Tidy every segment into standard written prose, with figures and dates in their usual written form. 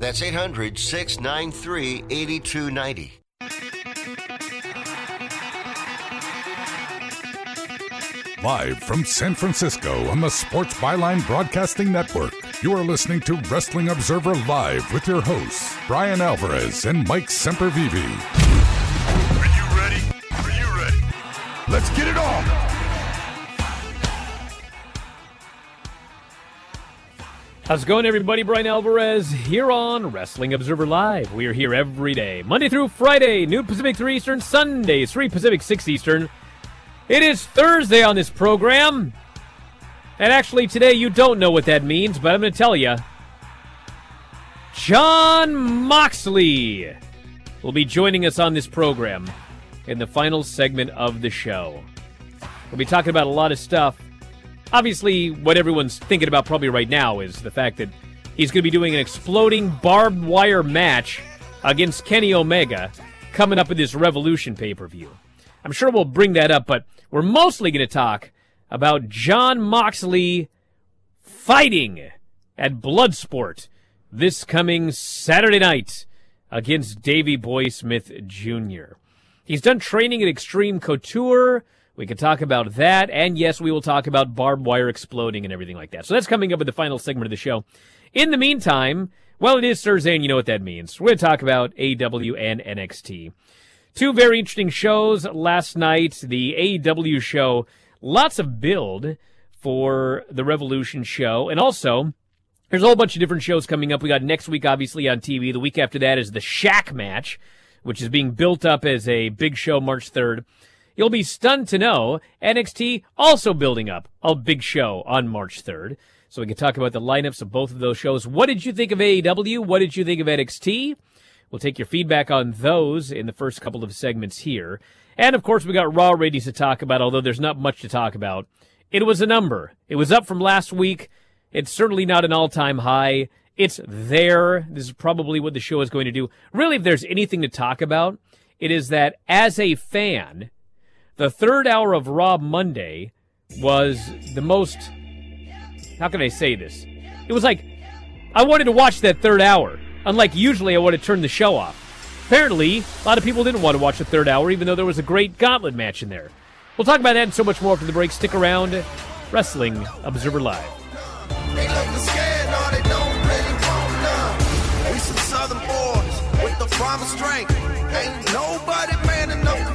That's 800-693-8290. Live from San Francisco on the Sports Byline Broadcasting Network, you are listening to Wrestling Observer Live with your hosts, Brian Alvarez and Mike Sempervive. Are you ready? Are you ready? Let's get it on! How's it going, everybody? Brian Alvarez here on Wrestling Observer Live. We are here every day, Monday through Friday, noon Pacific, 3 Eastern, Sunday, 3 Pacific, 6 Eastern. It is Thursday on this program. And actually, today you don't know what that means, but I'm going to tell you. Jon Moxley will be joining us on this program in the final segment of the show. We'll be talking about a lot of stuff. Obviously, what everyone's thinking about probably right now is the fact that he's going to be doing an exploding barbed wire match against Kenny Omega coming up in this Revolution pay-per-view. I'm sure we'll bring that up, but we're mostly going to talk about Jon Moxley fighting at Bloodsport this coming Saturday night against Davey Boy Smith Jr. He's done training at Extreme Couture. We can talk about that, and yes, we will talk about barbed wire exploding and everything like that. So that's coming up in the final segment of the show. In the meantime, well, it is Thursday, and you know what that means. We're going to talk about AEW and NXT. Two very interesting shows last night. The AEW show, lots of build for the Revolution show, and also there's a whole bunch of different shows coming up. We got next week, obviously, on TV. The week after that is the Shaq match, which is being built up as a big show March 3rd. You'll be stunned to know NXT also building up a big show on March 3rd. So we can talk about the lineups of both of those shows. What did you think of AEW? What did you think of NXT? We'll take your feedback on those in the first couple of segments here. And, of course, we got Raw ratings to talk about, although there's not much to talk about. It was a number. It was up from last week. It's certainly not an all-time high. It's there. This is probably what the show is going to do. Really, if there's anything to talk about, it is that as a fan, the third hour of Raw Monday was the most, how can I say this? It was like, I wanted to watch that third hour. Unlike usually I want to turn the show off. Apparently, a lot of people didn't want to watch the third hour, even though there was a great gauntlet match in there. We'll talk about that and so much more after the break. Stick around. Wrestling Observer Live. They looking scared, no, they don't really grown up. We some southern boys with the promised strength. Ain't nobody man enough to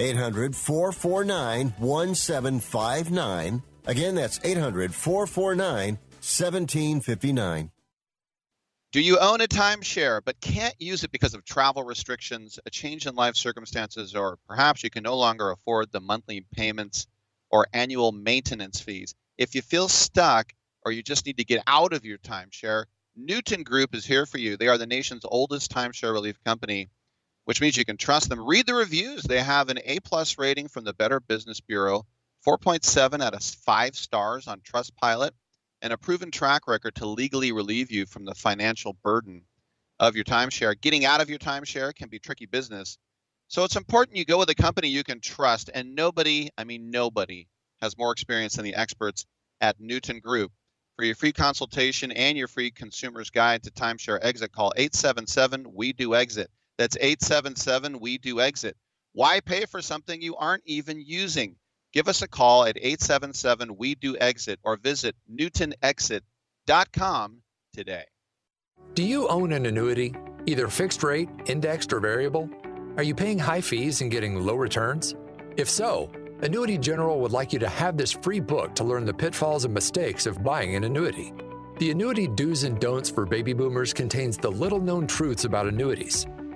800-449-1759. Again, that's 800-449-1759. Do you own a timeshare but can't use it because of travel restrictions, a change in life circumstances, or perhaps you can no longer afford the monthly payments or annual maintenance fees? If you feel stuck or you just need to get out of your timeshare, Newton Group is here for you. They are the nation's oldest timeshare relief company, which means you can trust them. Read the reviews. They have an A-plus rating from the Better Business Bureau, 4.7 out of 5 stars on Trustpilot, and a proven track record to legally relieve you from the financial burden of your timeshare. Getting out of your timeshare can be tricky business, so it's important you go with a company you can trust, and nobody, I mean nobody, has more experience than the experts at Newton Group. For your free consultation and your free consumer's guide to timeshare exit, call 877-WE-DO-EXIT. That's 877-WE-DO-EXIT. Why pay for something you aren't even using? Give us a call at 877-WE-DO-EXIT or visit newtonexit.com today. Do you own an annuity, either fixed rate, indexed, or variable? Are you paying high fees and getting low returns? If so, Annuity General would like you to have this free book to learn the pitfalls and mistakes of buying an annuity. The Annuity Do's and Don'ts for Baby Boomers contains the little-known truths about annuities,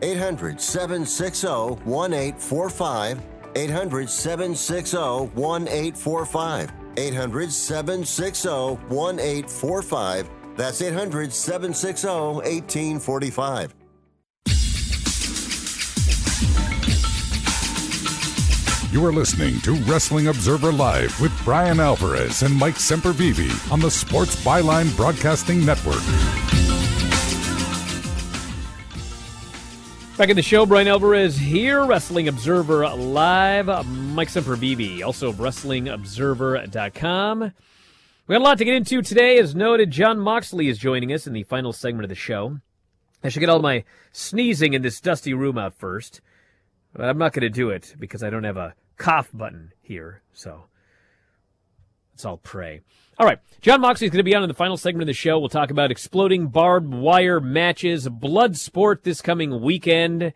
800-760-1845. 800-760-1845. 800-760-1845. That's 800-760-1845. You are listening to Wrestling Observer Live with Brian Alvarez and Mike Sempervive on the Sports Byline Broadcasting Network. Back in the show, Brian Alvarez here, Wrestling Observer Live. Mike Sempervive, also of WrestlingObserver.com. We got a lot to get into today. As noted, Jon Moxley is joining us in the final segment of the show. I should get all my sneezing in this dusty room out first, but I'm not going to do it because I don't have a cough button here, so let's all pray. All right, Jon Moxley is going to be on in the final segment of the show. We'll talk about exploding barbed wire matches, Bloodsport this coming weekend,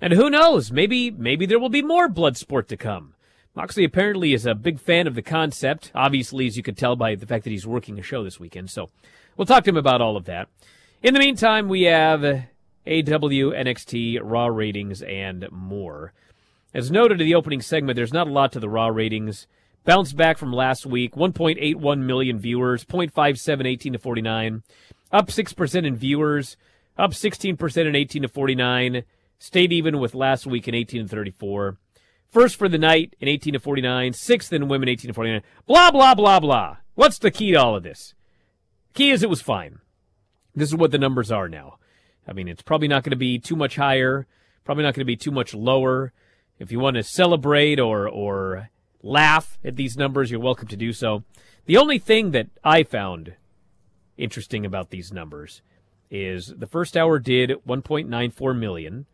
and who knows, maybe there will be more Bloodsport to come. Moxley apparently is a big fan of the concept, obviously, as you could tell by the fact that he's working a show this weekend, so we'll talk to him about all of that. In the meantime, we have AEW, NXT, Raw ratings, and more. As noted in the opening segment, there's not a lot to the Raw ratings. Bounce back from last week, 1.81 million viewers, 0.57 18 to 49, up 6% in viewers, up 16% in 18 to 49, stayed even with last week in 18 to 34. First for the night in 18 to 49, sixth in women 18 to 49. Blah, blah, blah, blah. What's the key to all of this? The key is it was fine. This is what the numbers are now. I mean, it's probably not going to be too much higher, probably not going to be too much lower. If you want to celebrate or laugh at these numbers, you're welcome to do so. The only thing that I found interesting about these numbers is the first hour did 1.94 million.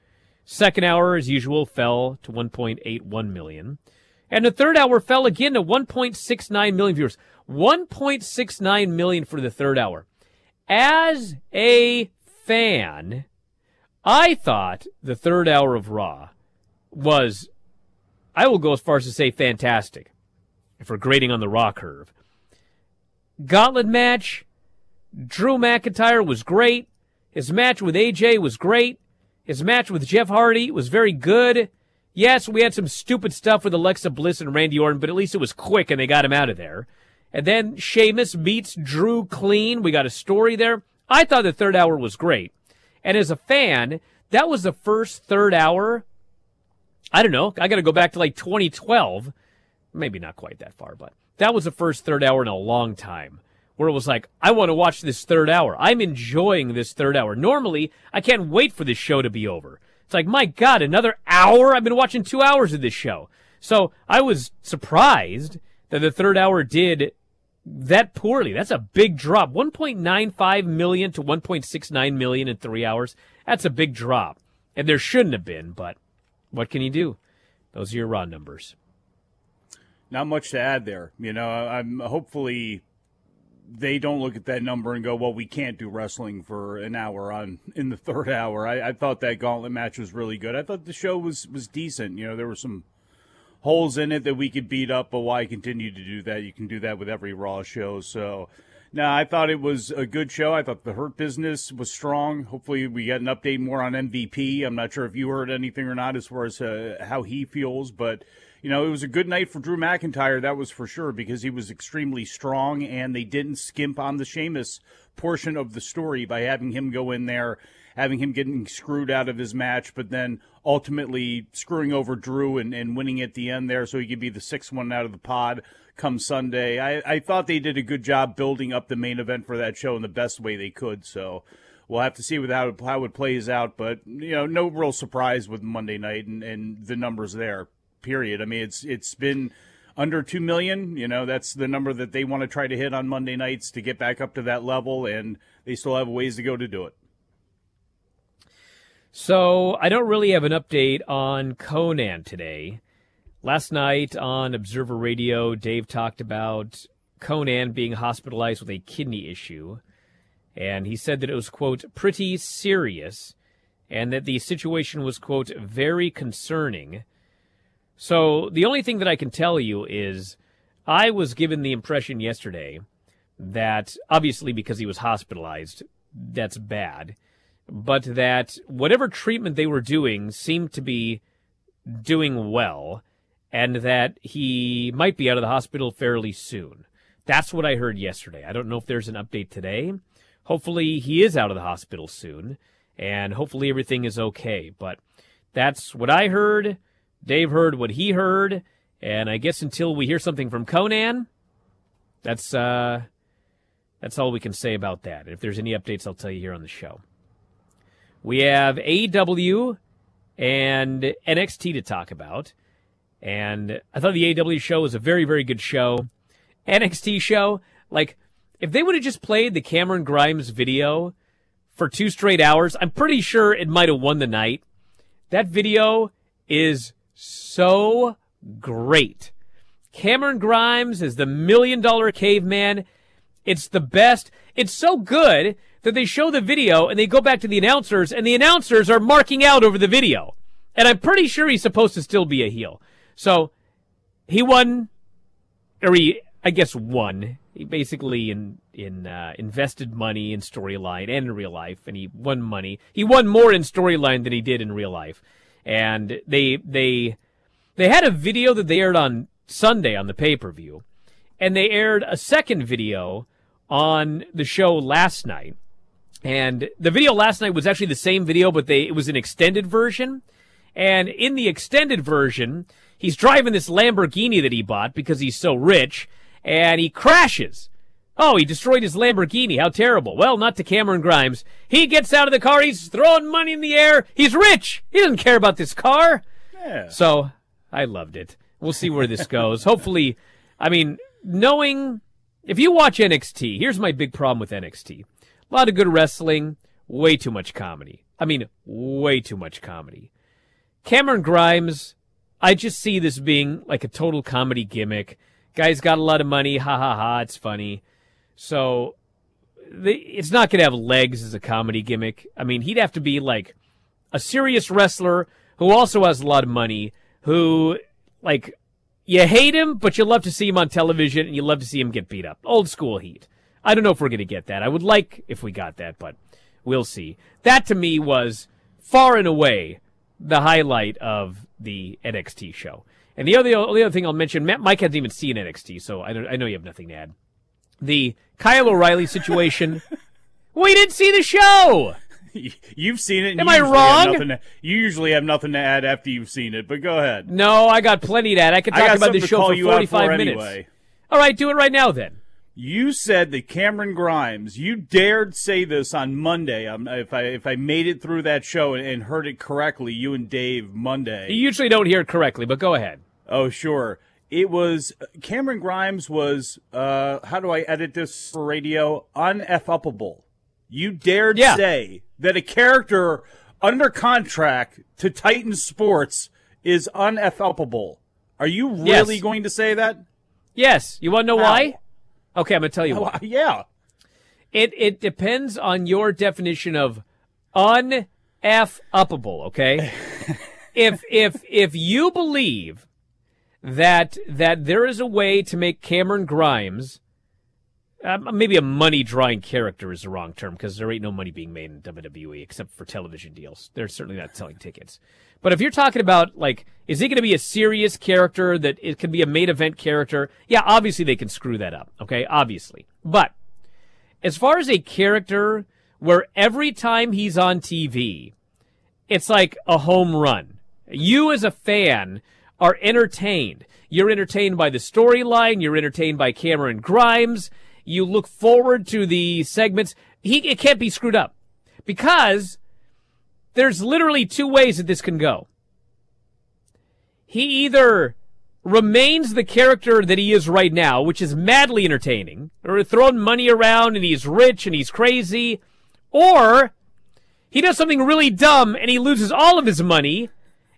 Second hour, as usual, fell to 1.81 million. And the third hour fell again to 1.69 million viewers. 1.69 million for the third hour. As a fan, I thought the third hour of Raw was, I will go as far as to say, fantastic, if we're grading on the Raw curve. Gauntlet match, Drew McIntyre was great. His match with AJ was great. His match with Jeff Hardy was very good. Yes, we had some stupid stuff with Alexa Bliss and Randy Orton, but at least it was quick and they got him out of there. And then Sheamus beats Drew clean. We got a story there. I thought the third hour was great. And as a fan, that was the first third hour, I don't know, I got to go back to like 2012, maybe not quite that far, but that was the first third hour in a long time where it was like, I want to watch this third hour. I'm enjoying this third hour. Normally, I can't wait for this show to be over. It's like, my God, another hour? I've been watching 2 hours of this show. So I was surprised that the third hour did that poorly. That's a big drop. 1.95 million to 1.69 million in 3 hours. That's a big drop. And there shouldn't have been, but what can you do? Those are your Raw numbers. Not much to add there. You know, I'm hopefully they don't look at that number and go, well, we can't do wrestling for an hour on in the third hour. I thought that gauntlet match was really good. I thought the show was decent. You know, there were some holes in it that we could beat up, but why continue to do that? You can do that with every Raw show. So, no, I thought it was a good show. I thought the Hurt Business was strong. Hopefully we get an update more on MVP. I'm not sure if you heard anything or not as far as how he feels, but, you know, it was a good night for Drew McIntyre, that was for sure, because he was extremely strong, and they didn't skimp on the Sheamus portion of the story by having him go in there, having him getting screwed out of his match, but then ultimately screwing over Drew and winning at the end there so he could be the sixth one out of the pod come Sunday. I thought they did a good job building up the main event for that show in the best way they could, so we'll have to see how it plays out, but, you know, no real surprise with Monday night and the numbers there, period. I mean, it's been under 2 million, you know, that's the number that they want to try to hit on Monday nights to get back up to that level, and they still have ways to go to do it. So I don't really have an update on Konnan today. Last night on Observer Radio, Dave talked about Konnan being hospitalized with a kidney issue. And he said that it was, quote, pretty serious, and that the situation was, quote, very concerning. So the only thing that I can tell you is I was given the impression yesterday that, obviously because he was hospitalized, that's bad, but that whatever treatment they were doing seemed to be doing well, and that he might be out of the hospital fairly soon. That's what I heard yesterday. I don't know if there's an update today. Hopefully he is out of the hospital soon, and hopefully everything is okay. But that's what I heard. Dave heard what he heard, and I guess until we hear something from Konnan, that's all we can say about that. If there's any updates, I'll tell you here on the show. We have AEW and NXT to talk about. And I thought the AEW show was a very, very good show. NXT show, like, if they would have just played the Cameron Grimes video for 2 straight hours, I'm pretty sure it might have won the night. That video is so great. Cameron Grimes is the $1 million caveman. It's the best. It's so good that they show the video and they go back to the announcers, and the announcers are marking out over the video. And I'm pretty sure he's supposed to still be a heel. So he won, or he, I guess, won. He basically invested money in storyline and in real life, and he won money. He won more in storyline than he did in real life. And they had a video that they aired on Sunday on the pay-per-view, and they aired a second video on the show last night. And the video last night was actually the same video, but it was an extended version. And in the extended version, he's driving this Lamborghini that he bought because he's so rich, and he crashes. Oh, he destroyed his Lamborghini. How terrible. Well, not to Cameron Grimes. He gets out of the car. He's throwing money in the air. He's rich. He doesn't care about this car. Yeah. So I loved it. We'll see where this goes. Hopefully, I mean, knowing if you watch NXT, here's my big problem with NXT. A lot of good wrestling, way too much comedy. I mean, way too much comedy. Cameron Grimes, I just see this being like a total comedy gimmick. Guy's got a lot of money, ha ha ha, it's funny. So it's not going to have legs as a comedy gimmick. I mean, he'd have to be like a serious wrestler who also has a lot of money, who, like, you hate him, but you love to see him on television, and you love to see him get beat up. Old school heat. I don't know if we're going to get that. I would like if we got that, but we'll see. That, to me, was far and away the highlight of the NXT show. And the other thing I'll mention, Mike hasn't even seen NXT, so I know you have nothing to add. The Kyle O'Reilly situation. We didn't see the show. You've seen it. And am I wrong? You usually have nothing to add after you've seen it, but go ahead. No, I got plenty to add. I could talk about this show for 45 minutes. Anyway. All right, do it right now then. You said that Cameron Grimes, you dared say this on Monday. If I made it through that show and heard it correctly, you and Dave Monday. You usually don't hear it correctly, but go ahead. Oh, sure. It was Cameron Grimes was, how do I edit this for radio? Un-F-uppable. You dared say that a character under contract to Titan Sports is unflppable. Are you really going to say that? Yes. You want to know why? Okay, I'm going to tell you why. Yeah. It depends on your definition of unflppable, okay? If you believe that there is a way to make Cameron Grimes, maybe a money-drawing character is the wrong term because there ain't no money being made in WWE except for television deals. They're certainly not selling tickets. But if you're talking about, like, is he going to be a serious character that it can be a main event character? Yeah, obviously they can screw that up, okay? Obviously. But as far as a character where every time he's on TV, it's like a home run. You as a fan are entertained. You're entertained by the storyline. You're entertained by Cameron Grimes. You look forward to the segments. It can't be screwed up because there's literally two ways that this can go. He either remains the character that he is right now, which is madly entertaining, or throwing money around and he's rich and he's crazy, or he does something really dumb and he loses all of his money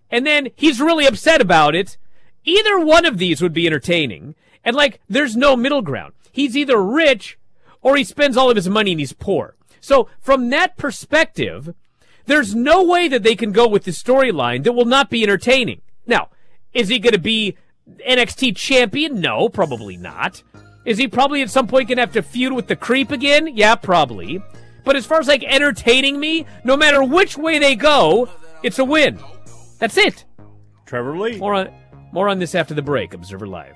and then he's really upset about it. Either one of these would be entertaining. And, like, there's no middle ground. He's either rich or he spends all of his money and he's poor. So from that perspective, there's no way that they can go with the storyline that will not be entertaining. Now, is he going to be NXT champion? No, probably not. Is he probably at some point going to have to feud with the creep again? Yeah, probably. But as far as, like, entertaining me, no matter which way they go, it's a win. That's it. Trevor Lee. More on this after the break. Observer Live.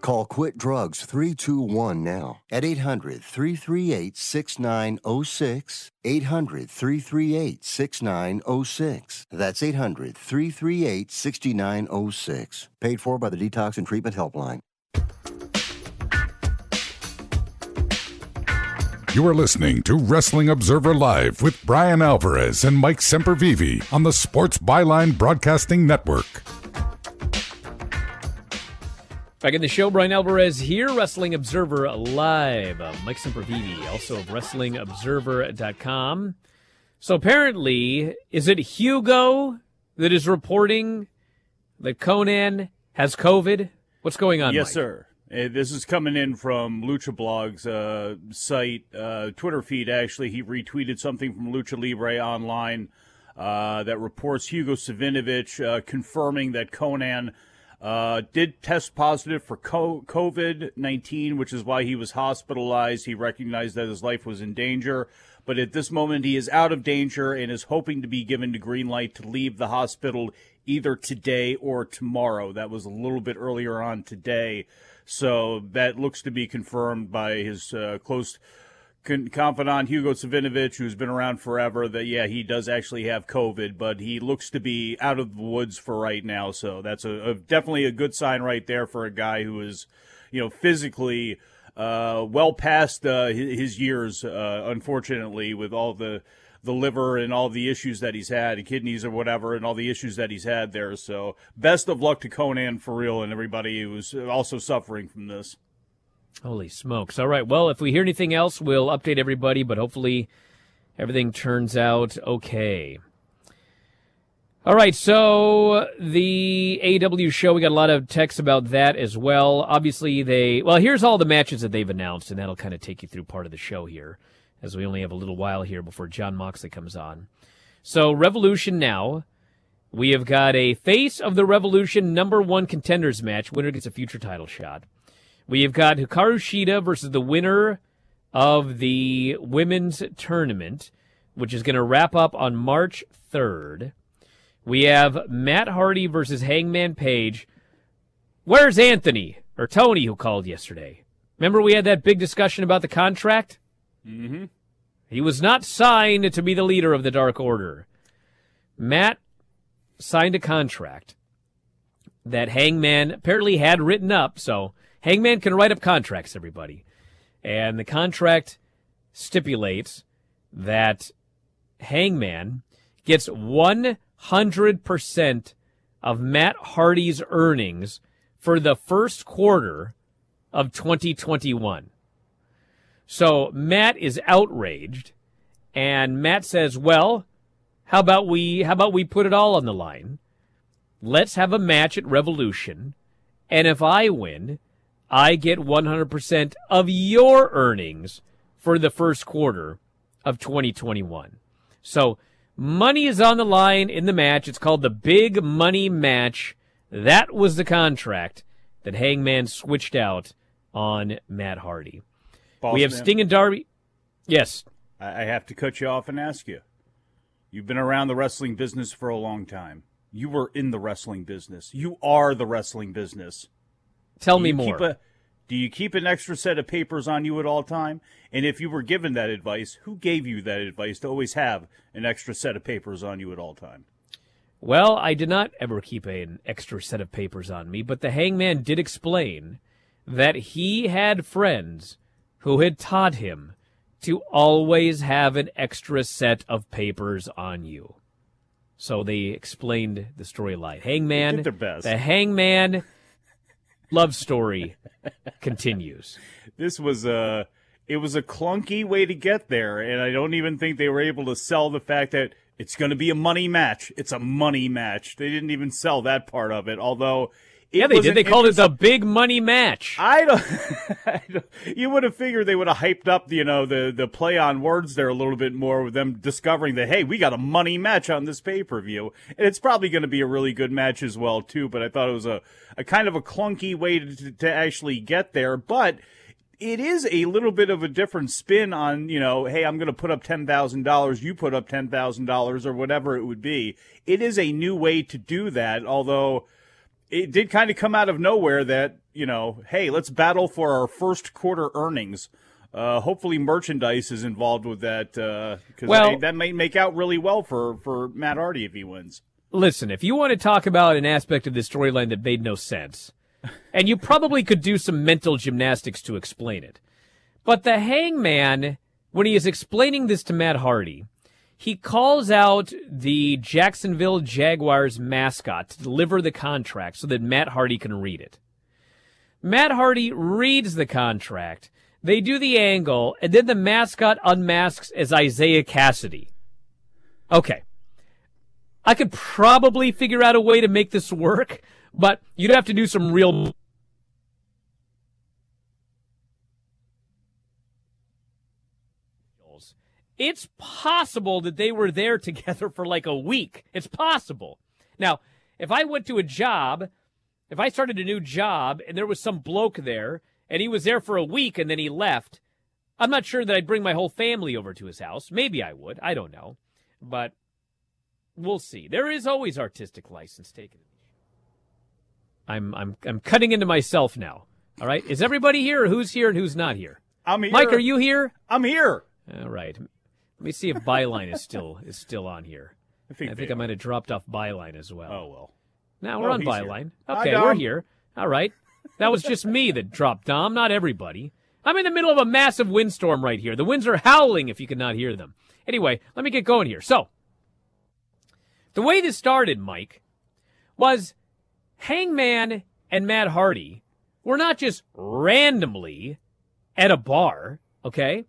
Call Quit Drugs 321 now at 800-338-6906, 800-338-6906. That's 800-338-6906. Paid for by the Detox and Treatment Helpline. You are listening to Wrestling Observer Live with Brian Alvarez and Mike Sempervive on the Sports Byline Broadcasting Network. Back in the show, Brian Alvarez here, Wrestling Observer Live. Mike Sempervive, also of WrestlingObserver.com. So apparently, is it Hugo that is reporting that Konnan has COVID? What's going on, Yes, Mike? Sir. This is coming in from Lucha Blog's site, Twitter feed, actually. He retweeted something from Lucha Libre Online that reports Hugo Savinovich confirming that Konnan did test positive for COVID-19, which is why he was hospitalized. He recognized that his life was in danger, but at this moment he is out of danger and is hoping to be given the green light to leave the hospital either today or tomorrow. That was a little bit earlier on today, so that looks to be confirmed by his close confidant Hugo Savinovich, who's been around forever, that, yeah, he does actually have COVID, but he looks to be out of the woods for right now. So that's a definitely a good sign right there for a guy who is, you know, physically well past his years, unfortunately, with all the liver and all the issues that he's had, and kidneys or whatever, and all the issues that he's had there. So best of luck to Konnan for real and everybody who's also suffering from this. Holy smokes. All right. Well, if we hear anything else, we'll update everybody, but hopefully everything turns out okay. All right. So the AEW show, we got a lot of texts about that as well. Obviously, here's all the matches that they've announced, and that'll kind of take you through part of the show here, as we only have a little while here before Jon Moxley comes on. So Revolution now. We have got a Face of the Revolution #1 contenders match. Winner gets a future title shot. We have got Hikaru Shida versus the winner of the women's tournament, which is going to wrap up on March 3rd. We have Matt Hardy versus Hangman Page. Where's Anthony, or Tony, who called yesterday? Remember we had that big discussion about the contract? Mm-hmm. He was not signed to be the leader of the Dark Order. Matt signed a contract that Hangman apparently had written up, so Hangman can write up contracts, everybody. And the contract stipulates that Hangman gets 100% of Matt Hardy's earnings for the first quarter of 2021. So Matt is outraged, and Matt says, well, how about we put it all on the line? Let's have a match at Revolution, and if I win, I get 100% of your earnings for the first quarter of 2021. So money is on the line in the match. It's called the Big Money Match. That was the contract that Hangman switched out on Matt Hardy. Boss, we have man. Sting and Darby. Yes. I have to cut you off and ask you. You've been around the wrestling business for a long time. You were in the wrestling business. You are the wrestling business. Tell me more. Do you keep an extra set of papers on you at all time? And if you were given that advice, who gave you that advice to always have an extra set of papers on you at all time? Well, I did not ever keep an extra set of papers on me, but the Hangman did explain that he had friends who had taught him to always have an extra set of papers on you. So they explained the storyline. Hangman, they did their best. The Hangman love story continues. This was it was a clunky way to get there, and I don't even think they were able to sell the fact that it's going to be a money match. It's a money match. They didn't even sell that part of it, although yeah, they did. They called it the Big Money Match. I don't. You would have figured they would have hyped up, you know, the play on words there a little bit more with them discovering that, hey, we got a money match on this pay-per-view. And it's probably going to be a really good match as well, too. But I thought it was a kind of a clunky way to actually get there. But it is a little bit of a different spin on, you know, hey, I'm going to put up $10,000. You put up $10,000 or whatever it would be. It is a new way to do that, although it did kind of come out of nowhere that, you know, hey, let's battle for our first quarter earnings. Hopefully merchandise is involved with that, because that may make out really well for Matt Hardy if he wins. Listen, if you want to talk about an aspect of this storyline that made no sense, and you probably could do some mental gymnastics to explain it, but the Hangman, when he is explaining this to Matt Hardy, he calls out the Jacksonville Jaguars mascot to deliver the contract so that Matt Hardy can read it. Matt Hardy reads the contract. They do the angle, and then the mascot unmasks as Isaiah Cassidy. Okay. I could probably figure out a way to make this work, but you'd have to do some real... It's possible that they were there together for like a week. It's possible. Now, if I went to a job, if I started a new job and there was some bloke there and he was there for a week and then he left, I'm not sure that I'd bring my whole family over to his house. Maybe I would. I don't know. But we'll see. There is always artistic license taken. I'm cutting into myself now. All right. Is everybody here or who's here and who's not here? I'm here. Mike, are you here? I'm here. All right. Let me see if Byline is still on here. I think I might have dropped off Byline as well. Oh, well. Now we're on Byline. Here. Okay, we're here. All right. That was just me that dropped Dom, not everybody. I'm in the middle of a massive windstorm right here. The winds are howling if you could not hear them. Anyway, let me get going here. So, the way this started, Mike, was Hangman and Matt Hardy were not just randomly at a bar, okay?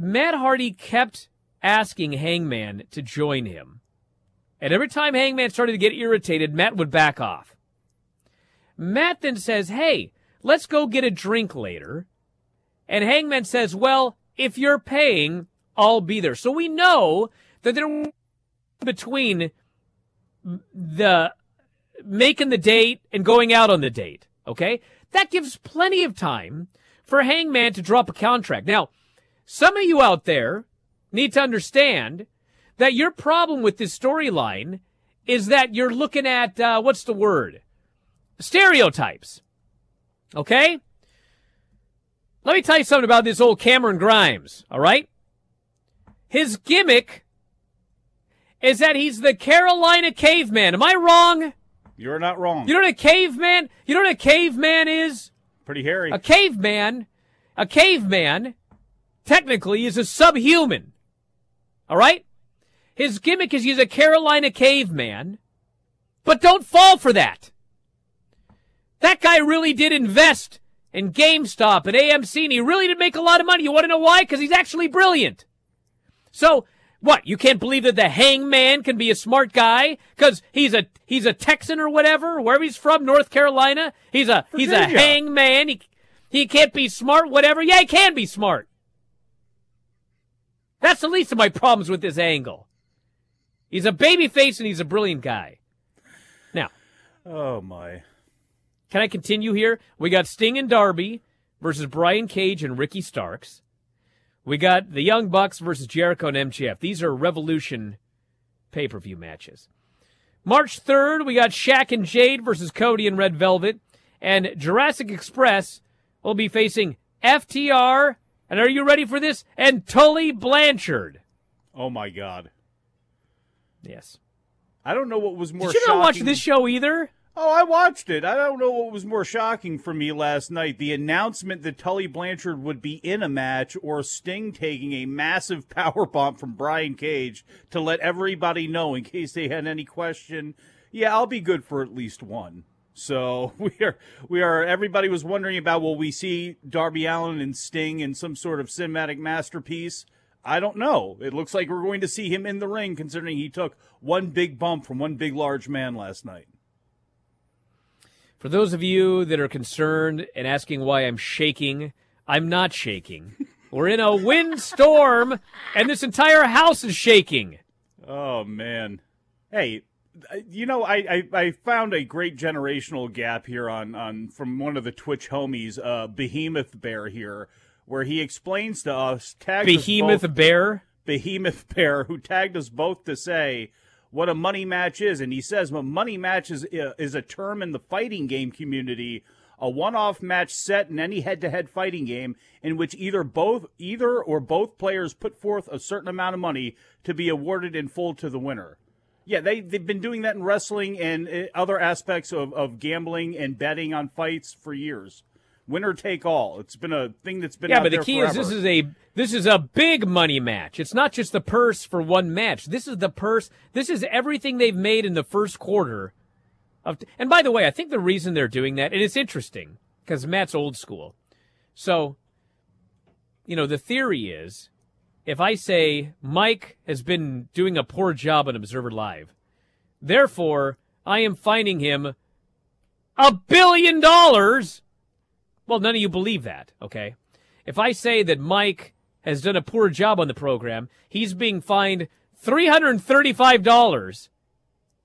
Matt Hardy kept asking Hangman to join him. And every time Hangman started to get irritated, Matt would back off. Matt then says, hey, let's go get a drink later. And Hangman says, well, if you're paying, I'll be there. So we know that there was between the making the date and going out on the date, okay? That gives plenty of time for Hangman to drop a contract. Now, some of you out there need to understand that your problem with this storyline is that you're looking at, what's the word? Stereotypes. Okay? Let me tell you something about this old Cameron Grimes, all right? His gimmick is that he's the Carolina caveman. Am I wrong? You're not wrong. You know what a caveman is? Pretty hairy. A caveman... technically, he's a subhuman, all right? His gimmick is he's a Carolina caveman, but don't fall for that. That guy really did invest in GameStop and AMC, and he really did make a lot of money. You want to know why? Because he's actually brilliant. So, what, you can't believe that the Hangman can be a smart guy because he's a Texan or whatever, wherever he's from, North Carolina? He's a Hangman. He can't be smart, whatever. Yeah, he can be smart. That's the least of my problems with this angle. He's a babyface and he's a brilliant guy. Now. Oh, my. Can I continue here? We got Sting and Darby versus Brian Cage and Ricky Starks. We got the Young Bucks versus Jericho and MJF. These are Revolution pay-per-view matches. March 3rd, we got Shaq and Jade versus Cody and Red Velvet. And Jurassic Express will be facing FTR. And are you ready for this? And Tully Blanchard. Oh, my God. Yes. I don't know what was more shocking. Did you not watch this show either? Oh, I watched it. I don't know what was more shocking for me last night. The announcement that Tully Blanchard would be in a match or Sting taking a massive powerbomb from Brian Cage to let everybody know in case they had any question. Yeah, I'll be good for at least one. So we are. Everybody was wondering about, will we see Darby Allin and Sting in some sort of cinematic masterpiece? I don't know. It looks like we're going to see him in the ring, considering he took one big bump from one big large man last night. For those of you that are concerned and asking why I'm shaking, I'm not shaking. We're in a windstorm, and this entire house is shaking. Oh, man. Hey. You know, I found a great generational gap here on from one of the Twitch homies, Behemoth Bear here, where he explains to us, tagged Behemoth Bear, who tagged us both to say, what a money match is. And he says a money match is a term in the fighting game community, a one-off match set in any head-to-head fighting game in which either or both players put forth a certain amount of money to be awarded in full to the winner. Yeah, they've been doing that in wrestling and other aspects of gambling and betting on fights for years. Winner take all. It's been a thing that's been out there forever. Yeah, but the key is this is a big money match. It's not just the purse for one match. This is the purse. This is everything they've made in the first quarter. And by the way, I think the reason they're doing that, and it's interesting, because Matt's old school. So, you know, the theory is, if I say Mike has been doing a poor job on Observer Live, therefore I am fining him $1 billion. Well, none of you believe that, okay? If I say that Mike has done a poor job on the program, he's being fined $335.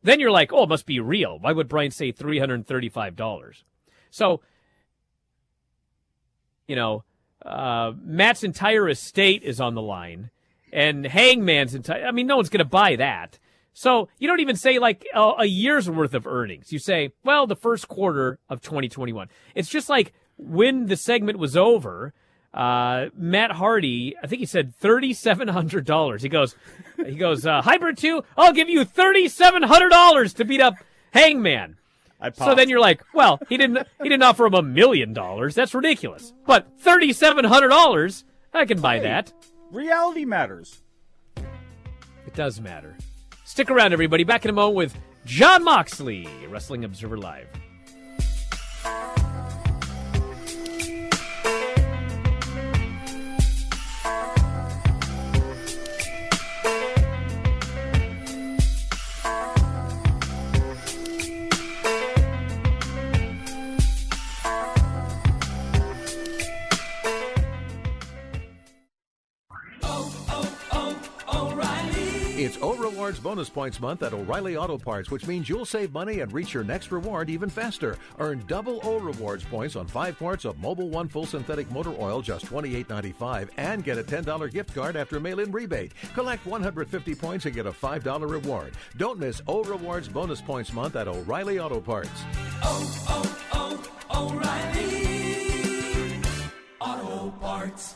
Then you're like, oh, it must be real. Why would Brian say $335? So, you know, Matt's entire estate is on the line, and Hangman's entire, I mean, no one's going to buy that. So you don't even say like a year's worth of earnings. You say, well, the first quarter of 2021. It's just like when the segment was over, Matt Hardy, I think he said $3,700. He goes, Hybrid 2, I'll give you $3,700 to beat up Hangman. So then you're like, well, he didn't offer him $1 million. That's ridiculous. But $3,700, I can buy that. Reality matters. It does matter. Stick around, everybody. Back in a moment with Jon Moxley, Wrestling Observer Live. It's O'Rewards Bonus Points Month at O'Reilly Auto Parts, which means you'll save money and reach your next reward even faster. Earn double O'Rewards points on 5 quarts of Mobil 1 full synthetic motor oil, just $28.95, and get a $10 gift card after mail-in rebate. Collect 150 points and get a $5 reward. Don't miss O'Rewards Bonus Points Month at O'Reilly Auto Parts. O'Reilly Auto Parts.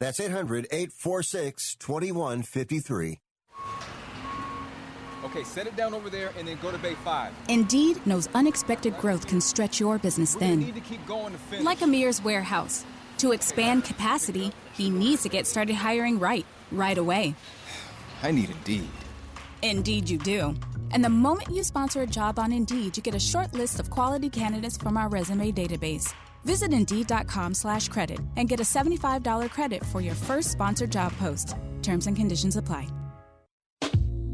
That's 800-846-2153. Okay, set it down over there and then go to Bay 5. Indeed knows unexpected growth can stretch your business thin. We need to keep going to finish. Like Amir's warehouse. To expand capacity, he needs to get started hiring right away. I need Indeed. Indeed you do. And the moment you sponsor a job on Indeed, you get a short list of quality candidates from our resume database. Visit Indeed.com/credit and get a $75 credit for your first sponsored job post. Terms and conditions apply.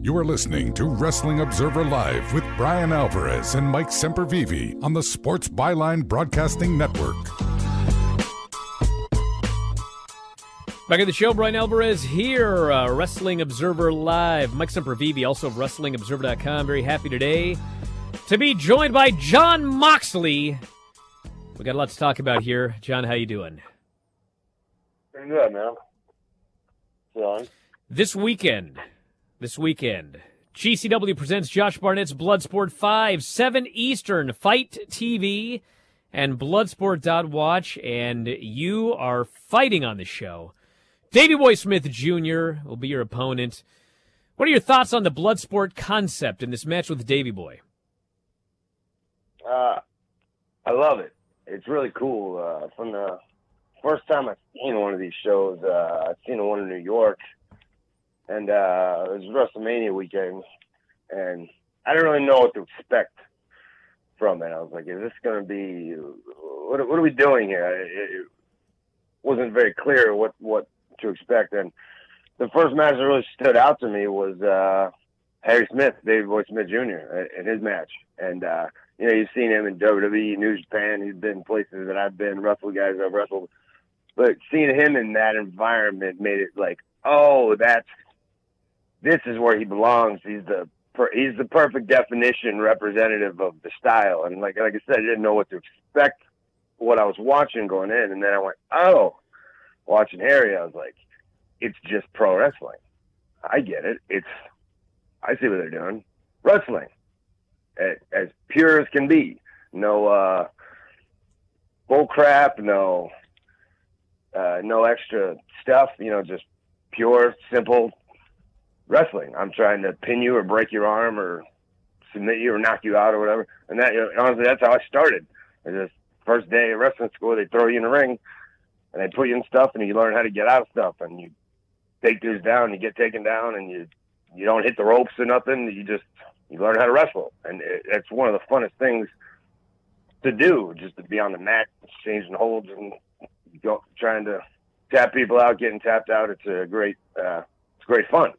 You are listening to Wrestling Observer Live with Brian Alvarez and Mike Sempervive on the Sports Byline Broadcasting Network. Back at the show, Brian Alvarez here, Wrestling Observer Live. Mike Sempervive, also of WrestlingObserver.com. Very happy today to be joined by Jon Moxley. We got a lot to talk about here. John, how you doing? Pretty good, man. John? This weekend, GCW presents Josh Barnett's Bloodsport 5, 7 Eastern, Fight TV, and Bloodsport.watch, and you are fighting on the show. Davey Boy Smith Jr. will be your opponent. What are your thoughts on the Bloodsport concept in this match with Davey Boy? I love it. It's really cool. From the first time I've seen one of these shows, I've seen one in New York, and it was WrestleMania weekend, and I didn't really know what to expect from it. I was like, is this going to be, what are we doing here? It wasn't very clear what to expect, and the first match that really stood out to me was Harry Smith, Davey Boy Smith Jr., in his match, and you know, you've seen him in WWE, New Japan. He's been places that I've been, wrestled guys I've wrestled. But seeing him in that environment made it like, oh, this is where he belongs. He's the perfect definition representative of the style. And like I said, I didn't know what to expect, what I was watching going in. And then I went, oh, watching Harry, I was like, it's just pro wrestling. I get it. I see what they're doing. Wrestling. As pure as can be, no bull crap, no extra stuff. You know, just pure, simple wrestling. I'm trying to pin you or break your arm or submit you or knock you out or whatever. And that, you know, honestly, that's how I started. It was the first day of wrestling school. They throw you in a ring and they put you in stuff, and you learn how to get out of stuff. And you take dudes down, you get taken down, and you don't hit the ropes or nothing. You learn how to wrestle, and that's one of the funnest things to do, just to be on the mat, changing holds and trying to tap people out, getting tapped out. It's a great it's great fun.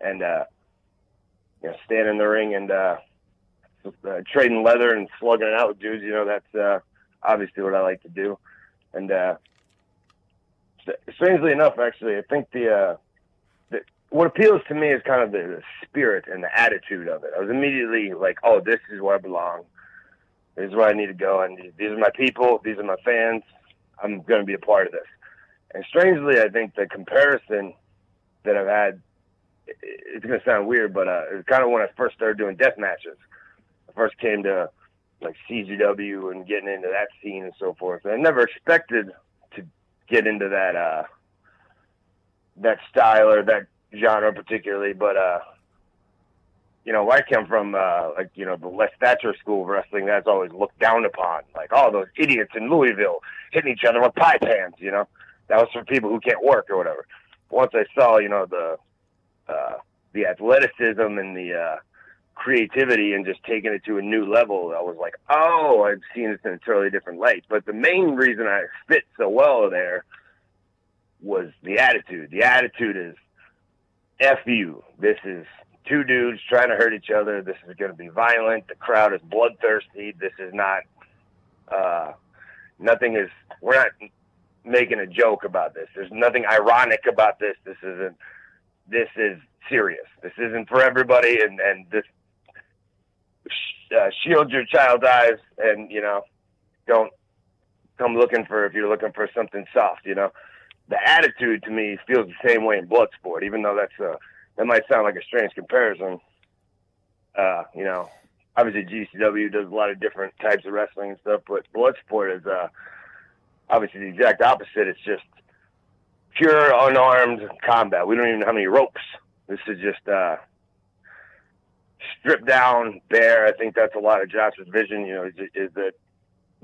And, you know, standing in the ring and trading leather and slugging it out with dudes, you know, that's obviously what I like to do. And strangely enough, actually, I think what appeals to me is kind of the spirit and the attitude of it. I was immediately like, oh, this is where I belong. This is where I need to go. And these are my people. These are my fans. I'm going to be a part of this. And strangely, I think the comparison that I've had, it's going to sound weird, but it was kind of when I first started doing death matches. I first came to like CGW and getting into that scene and so forth. And I never expected to get into that style or that genre particularly, but you know, I come from like, you know, the Les Thatcher school of wrestling. That's always looked down upon, like, all those idiots in Louisville hitting each other with pie pans. You know, that was for people who can't work or whatever. Once I saw, you know, the athleticism and the creativity and just taking it to a new level, I was like, oh, I've seen this in a totally different light. But the main reason I fit so well there was the attitude. The attitude is, F you. This is two dudes trying to hurt each other. This is going to be violent. The crowd is bloodthirsty. This is not, we're not making a joke about this. There's nothing ironic about this. This is serious. This isn't for everybody. And this, shield your child's eyes, and, you know, don't come looking for, if you're looking for something soft, you know. The attitude to me feels the same way in Bloodsport, even though that might sound like a strange comparison. You know, obviously GCW does a lot of different types of wrestling and stuff, but Bloodsport is obviously the exact opposite. It's just pure unarmed combat. We don't even have any ropes. This is just stripped down, bare. I think that's a lot of Josh's vision. You know, is that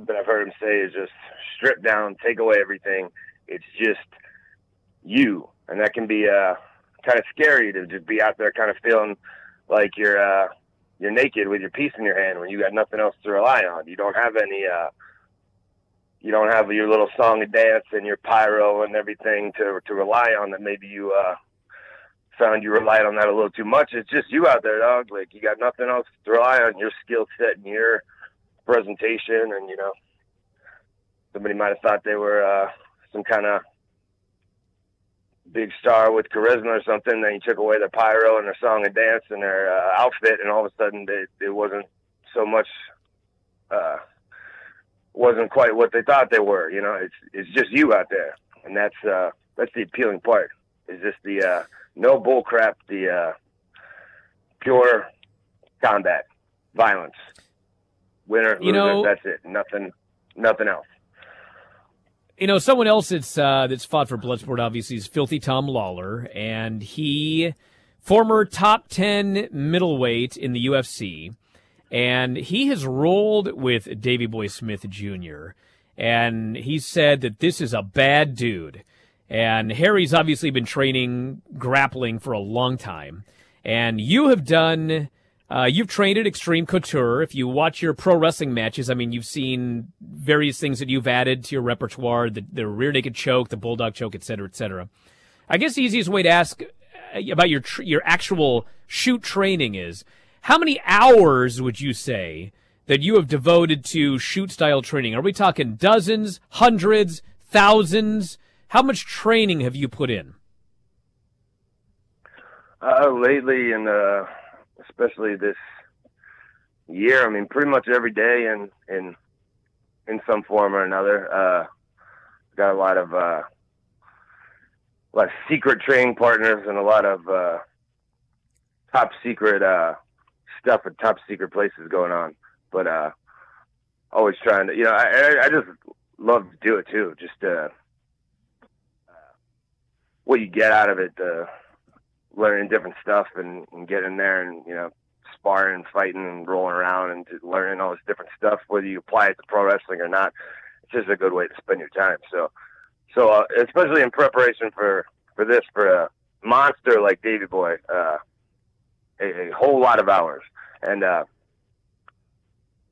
I've heard him say is just strip down, take away everything. It's just you, and that can be kind of scary to just be out there kind of feeling like you're you're naked with your piece in your hand when you got nothing else to rely on. You don't have any, you don't have your little song and dance and your pyro and everything to rely on that maybe you found you relied on that a little too much. It's just you out there, dog. Like, you got nothing else to rely on, your skill set and your presentation. And, you know, somebody might have thought they were some kind of big star with charisma or something. Then you took away their pyro and their song and dance and their outfit, and all of a sudden it wasn't so much wasn't quite what they thought they were. You know, it's just you out there, and that's the appealing part. Is just the no bull crap, the pure combat, violence, winner, loser. You know, that's it. Nothing else. You know, someone else that's fought for Bloodsport, obviously, is Filthy Tom Lawler, and he, former top 10 middleweight in the UFC, and he has rolled with Davey Boy Smith Jr., and he said that this is a bad dude. And Harry's obviously been training grappling for a long time, and you have done... you've trained at Extreme Couture. If you watch your pro wrestling matches, I mean, you've seen various things that you've added to your repertoire, the rear naked choke, the bulldog choke, et cetera, et cetera. I guess the easiest way to ask about your actual shoot training is, how many hours would you say that you have devoted to shoot-style training? Are we talking dozens, hundreds, thousands? How much training have you put in? Lately in the... especially this year, I mean, pretty much every day in some form or another. Got a lot of secret training partners and a lot of top secret stuff at top secret places going on. But always trying to, you know, I just love to do it too. Just what you get out of it. Learning different stuff and getting there and, you know, sparring, fighting and rolling around and learning all this different stuff, whether you apply it to pro wrestling or not. It's just a good way to spend your time. So especially in preparation for this, for a monster like Davey Boy, a whole lot of hours. And,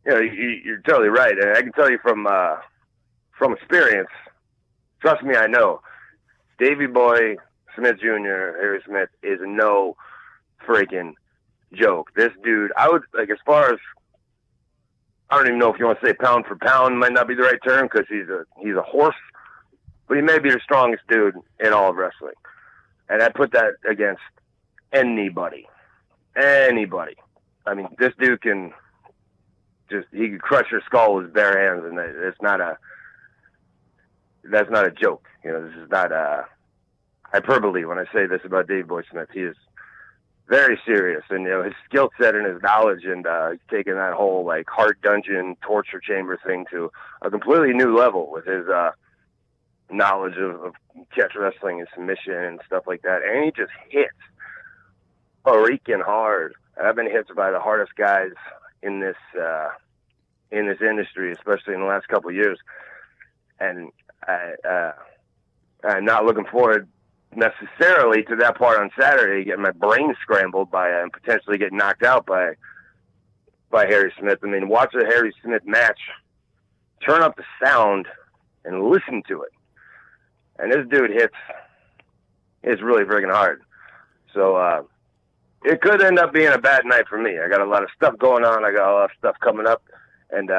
you know, you're totally right. And I can tell you from experience, trust me, I know, Davey Boy Smith Jr., Harry Smith, is no freaking joke. This dude, I would, like, as far as, I don't even know if you want to say pound for pound might not be the right term because he's a horse, but he may be the strongest dude in all of wrestling. And I put that against anybody. I mean, this dude can just, he can crush your skull with his bare hands, and that's not a joke. You know, this is not a hyperbole when I say this about Davey Boy Smith. He is very serious, and, you know, his skill set and his knowledge, and taking that whole, like, hard dungeon torture chamber thing to a completely new level with his knowledge of catch wrestling and submission and stuff like that. And he just hits freaking hard. I've been hit by the hardest guys in this industry, especially in the last couple of years, and I'm not looking forward necessarily to that part on Saturday, getting my brain scrambled by and potentially getting knocked out by Harry Smith. I mean, watch a Harry Smith match, turn up the sound, and listen to it. And this dude hits really friggin' hard. So it could end up being a bad night for me. I got a lot of stuff going on. I got a lot of stuff coming up, and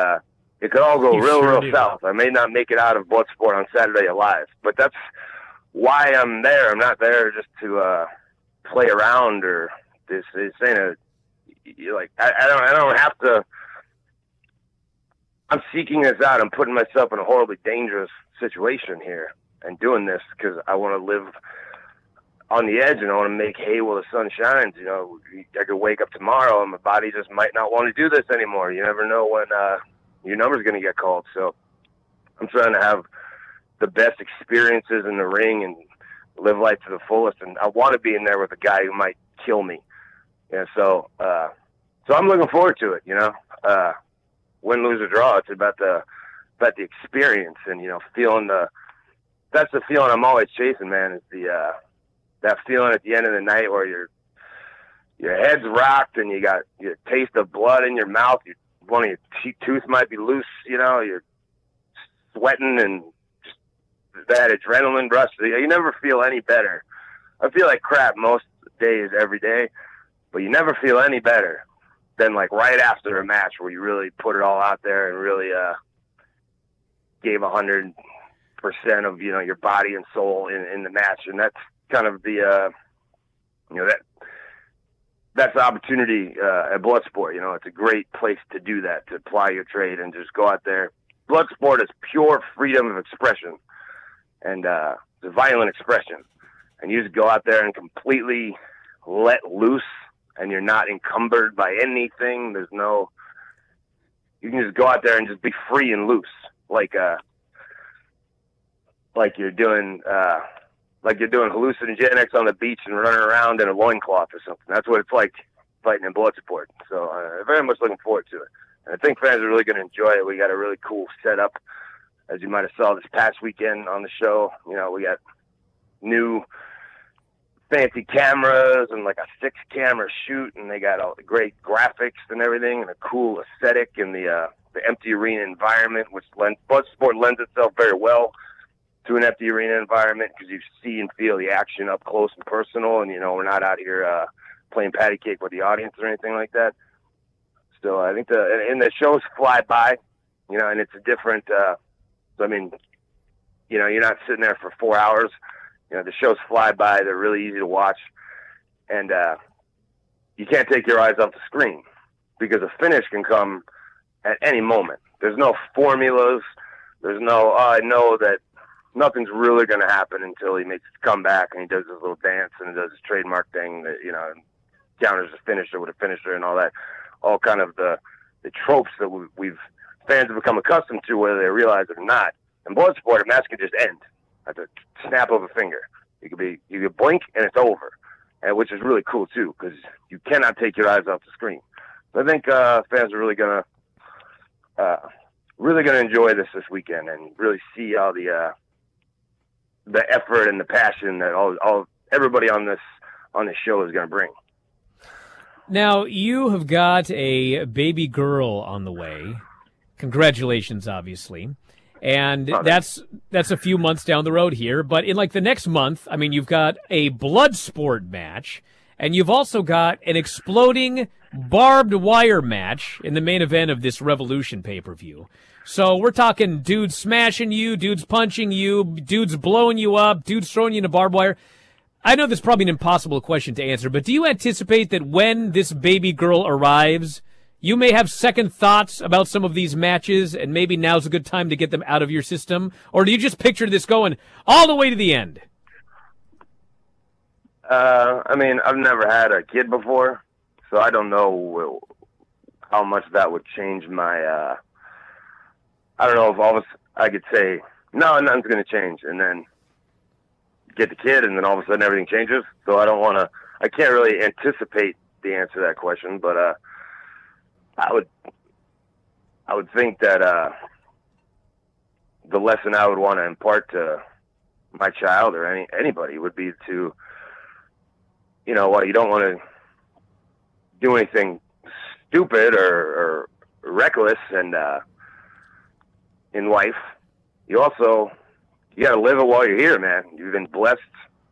it could all go real south. I may not make it out of Bloodsport on Saturday alive, but that's why I'm there. I'm not there just to play around or this. It's ain't a, like, I don't have to. I'm seeking this out. I'm putting myself in a horribly dangerous situation here and doing this because I want to live on the edge and I want to make hay while the sun shines. You know, I could wake up tomorrow and my body just might not want to do this anymore. You never know when your number's going to get called. So I'm trying to have the best experiences in the ring and live life to the fullest. And I want to be in there with a guy who might kill me. And so I'm looking forward to it, you know, win, lose or draw. It's about the experience and, you know, feeling that's the feeling I'm always chasing, man, is that feeling at the end of the night where your head's rocked and you got your taste of blood in your mouth. One of your tooth might be loose, you know, you're sweating and just that adrenaline rush. You never feel any better. I feel like crap most days, every day, but you never feel any better than like right after a match where you really put it all out there and really gave 100% of, you know, your body and soul in the match. And that's kind of the, you know, that's the opportunity at Bloodsport. You know, it's a great place to do that, to apply your trade and just go out there. Bloodsport is pure freedom of expression and it's a violent expression. And you just go out there and completely let loose and you're not encumbered by anything. There's no, you can just go out there and just be free and loose. Like you're doing, like you're doing hallucinogenics on the beach and running around in a loincloth or something. That's what it's like fighting in Bloodsport. So I'm very much looking forward to it. And I think fans are really going to enjoy it. We got a really cool setup, as you might have saw this past weekend on the show. You know, we got new fancy cameras and like a 6-camera shoot, and they got all the great graphics and everything and a cool aesthetic and the empty arena environment, which Bloodsport lends itself very well to an empty arena environment because you see and feel the action up close and personal. And, you know, we're not out here playing patty cake with the audience or anything like that. So I think the shows fly by, you know, and it's a different, I mean, you know, you're not sitting there for 4 hours. You know, the shows fly by. They're really easy to watch. And you can't take your eyes off the screen because a finish can come at any moment. There's no formulas. There's no, I know that nothing's really going to happen until he makes his comeback and he does his little dance and he does his trademark thing that, you know, counters a finisher with a finisher and all that. All kind of the tropes that fans have become accustomed to, whether they realize it or not. In Bloodsport, a match can just end at the snap of a finger. You could blink and it's over, and which is really cool too because you cannot take your eyes off the screen. I think fans are really going to, enjoy this weekend and really see all the effort and the passion that all everybody on this show is going to bring. Now you have got a baby girl on the way. Congratulations, obviously, and that's a few months down the road here. But in like the next month, I mean, you've got a Bloodsport match, and you've also got an exploding barbed wire match in the main event of this Revolution pay-per-view. So we're talking dudes smashing you, dudes punching you, dudes blowing you up, dudes throwing you into barbed wire. I know that's probably an impossible question to answer, but do you anticipate that when this baby girl arrives, you may have second thoughts about some of these matches and maybe now's a good time to get them out of your system? Or do you just picture this going all the way to the end? I mean, I've never had a kid before. So I don't know how much that would change my, I don't know if I could say, no, nothing's going to change. And then get the kid and then all of a sudden everything changes. So I can't really anticipate the answer to that question, but, I would think that, the lesson I would want to impart to my child or anybody would be to, you know, while you don't want to do anything stupid or reckless and in life, you gotta live it while you're here, man. You've been blessed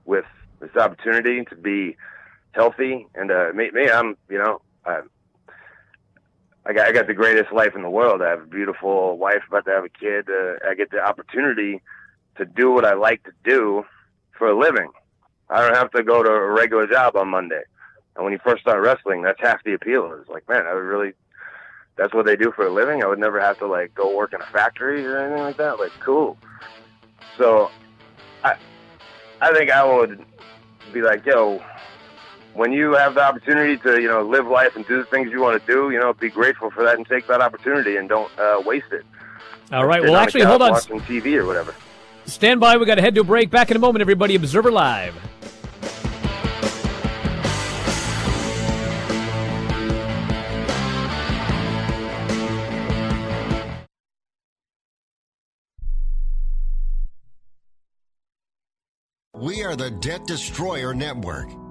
with this opportunity to be healthy, and me, I'm, you know, I got the greatest life in the world. I have a beautiful wife, about to have a kid. I get the opportunity to do what I like to do for a living. I don't have to go to a regular job on Monday. And when you first start wrestling, that's half the appeal. It's like, man, that's what they do for a living. I would never have to, like, go work in a factory or anything like that. Like, cool. So I think I would be like, yo, when you have the opportunity to, you know, live life and do the things you want to do, you know, be grateful for that and take that opportunity and don't waste it. All right. Well, actually, hold on. Watching TV or whatever. Stand by. We got to head to a break. Back in a moment, everybody. Observer Live. We are the Debt Destroyer Network.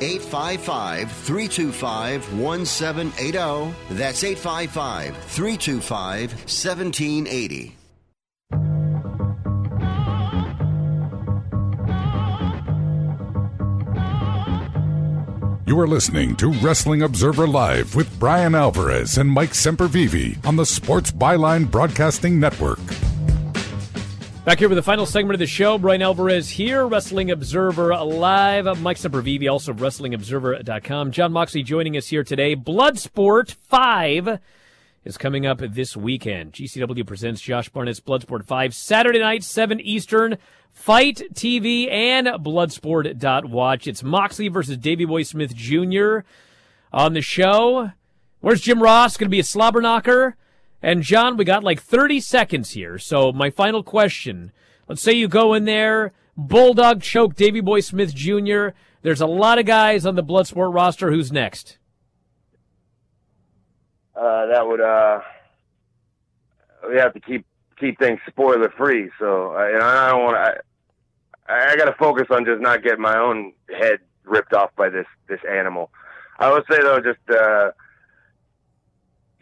855-325-1780. That's 855-325-1780. You are listening to Wrestling Observer Live with Brian Alvarez and Mike Sempervive on the Sports Byline Broadcasting Network. Back here with the final segment of the show. Brian Alvarez here, Wrestling Observer Live. Mike Sempervive, also WrestlingObserver.com. Jon Moxley joining us here today. Bloodsport 5 is coming up this weekend. GCW presents Josh Barnett's Bloodsport 5 Saturday night, 7 Eastern. Fight TV and Bloodsport.watch. It's Moxley versus Davey Boy Smith Jr. on the show. Where's Jim Ross? Going to be a slobber knocker. And, John, we got like 30 seconds here, so my final question. Let's say you go in there, bulldog choke Davey Boy Smith Jr. There's a lot of guys on the Bloodsport roster. Who's next? We have to keep things spoiler-free, so I don't want to... I got to focus on just not getting my own head ripped off by this animal. I would say, though, just...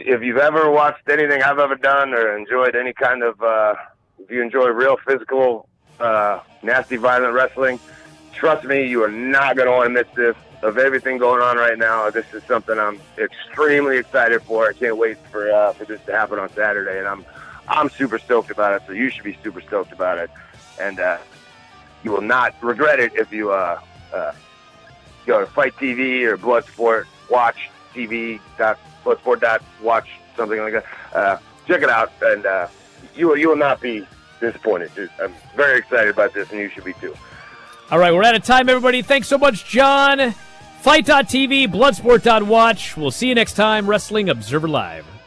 if you've ever watched anything I've ever done or enjoyed any kind of, if you enjoy real physical, nasty, violent wrestling, trust me, you are not going to want to miss this. Of everything going on right now, this is something I'm extremely excited for. I can't wait for this to happen on Saturday, and I'm super stoked about it. So you should be super stoked about it, and you will not regret it if you go to Fight TV or Bloodsport, watch TV.bloodsport.watch, something like that. Check it out, and you will not be disappointed. I'm very excited about this, and you should be too. All right, we're out of time, everybody. Thanks so much, John. Fight.tv, Bloodsport.watch. We'll see you next time, Wrestling Observer Live.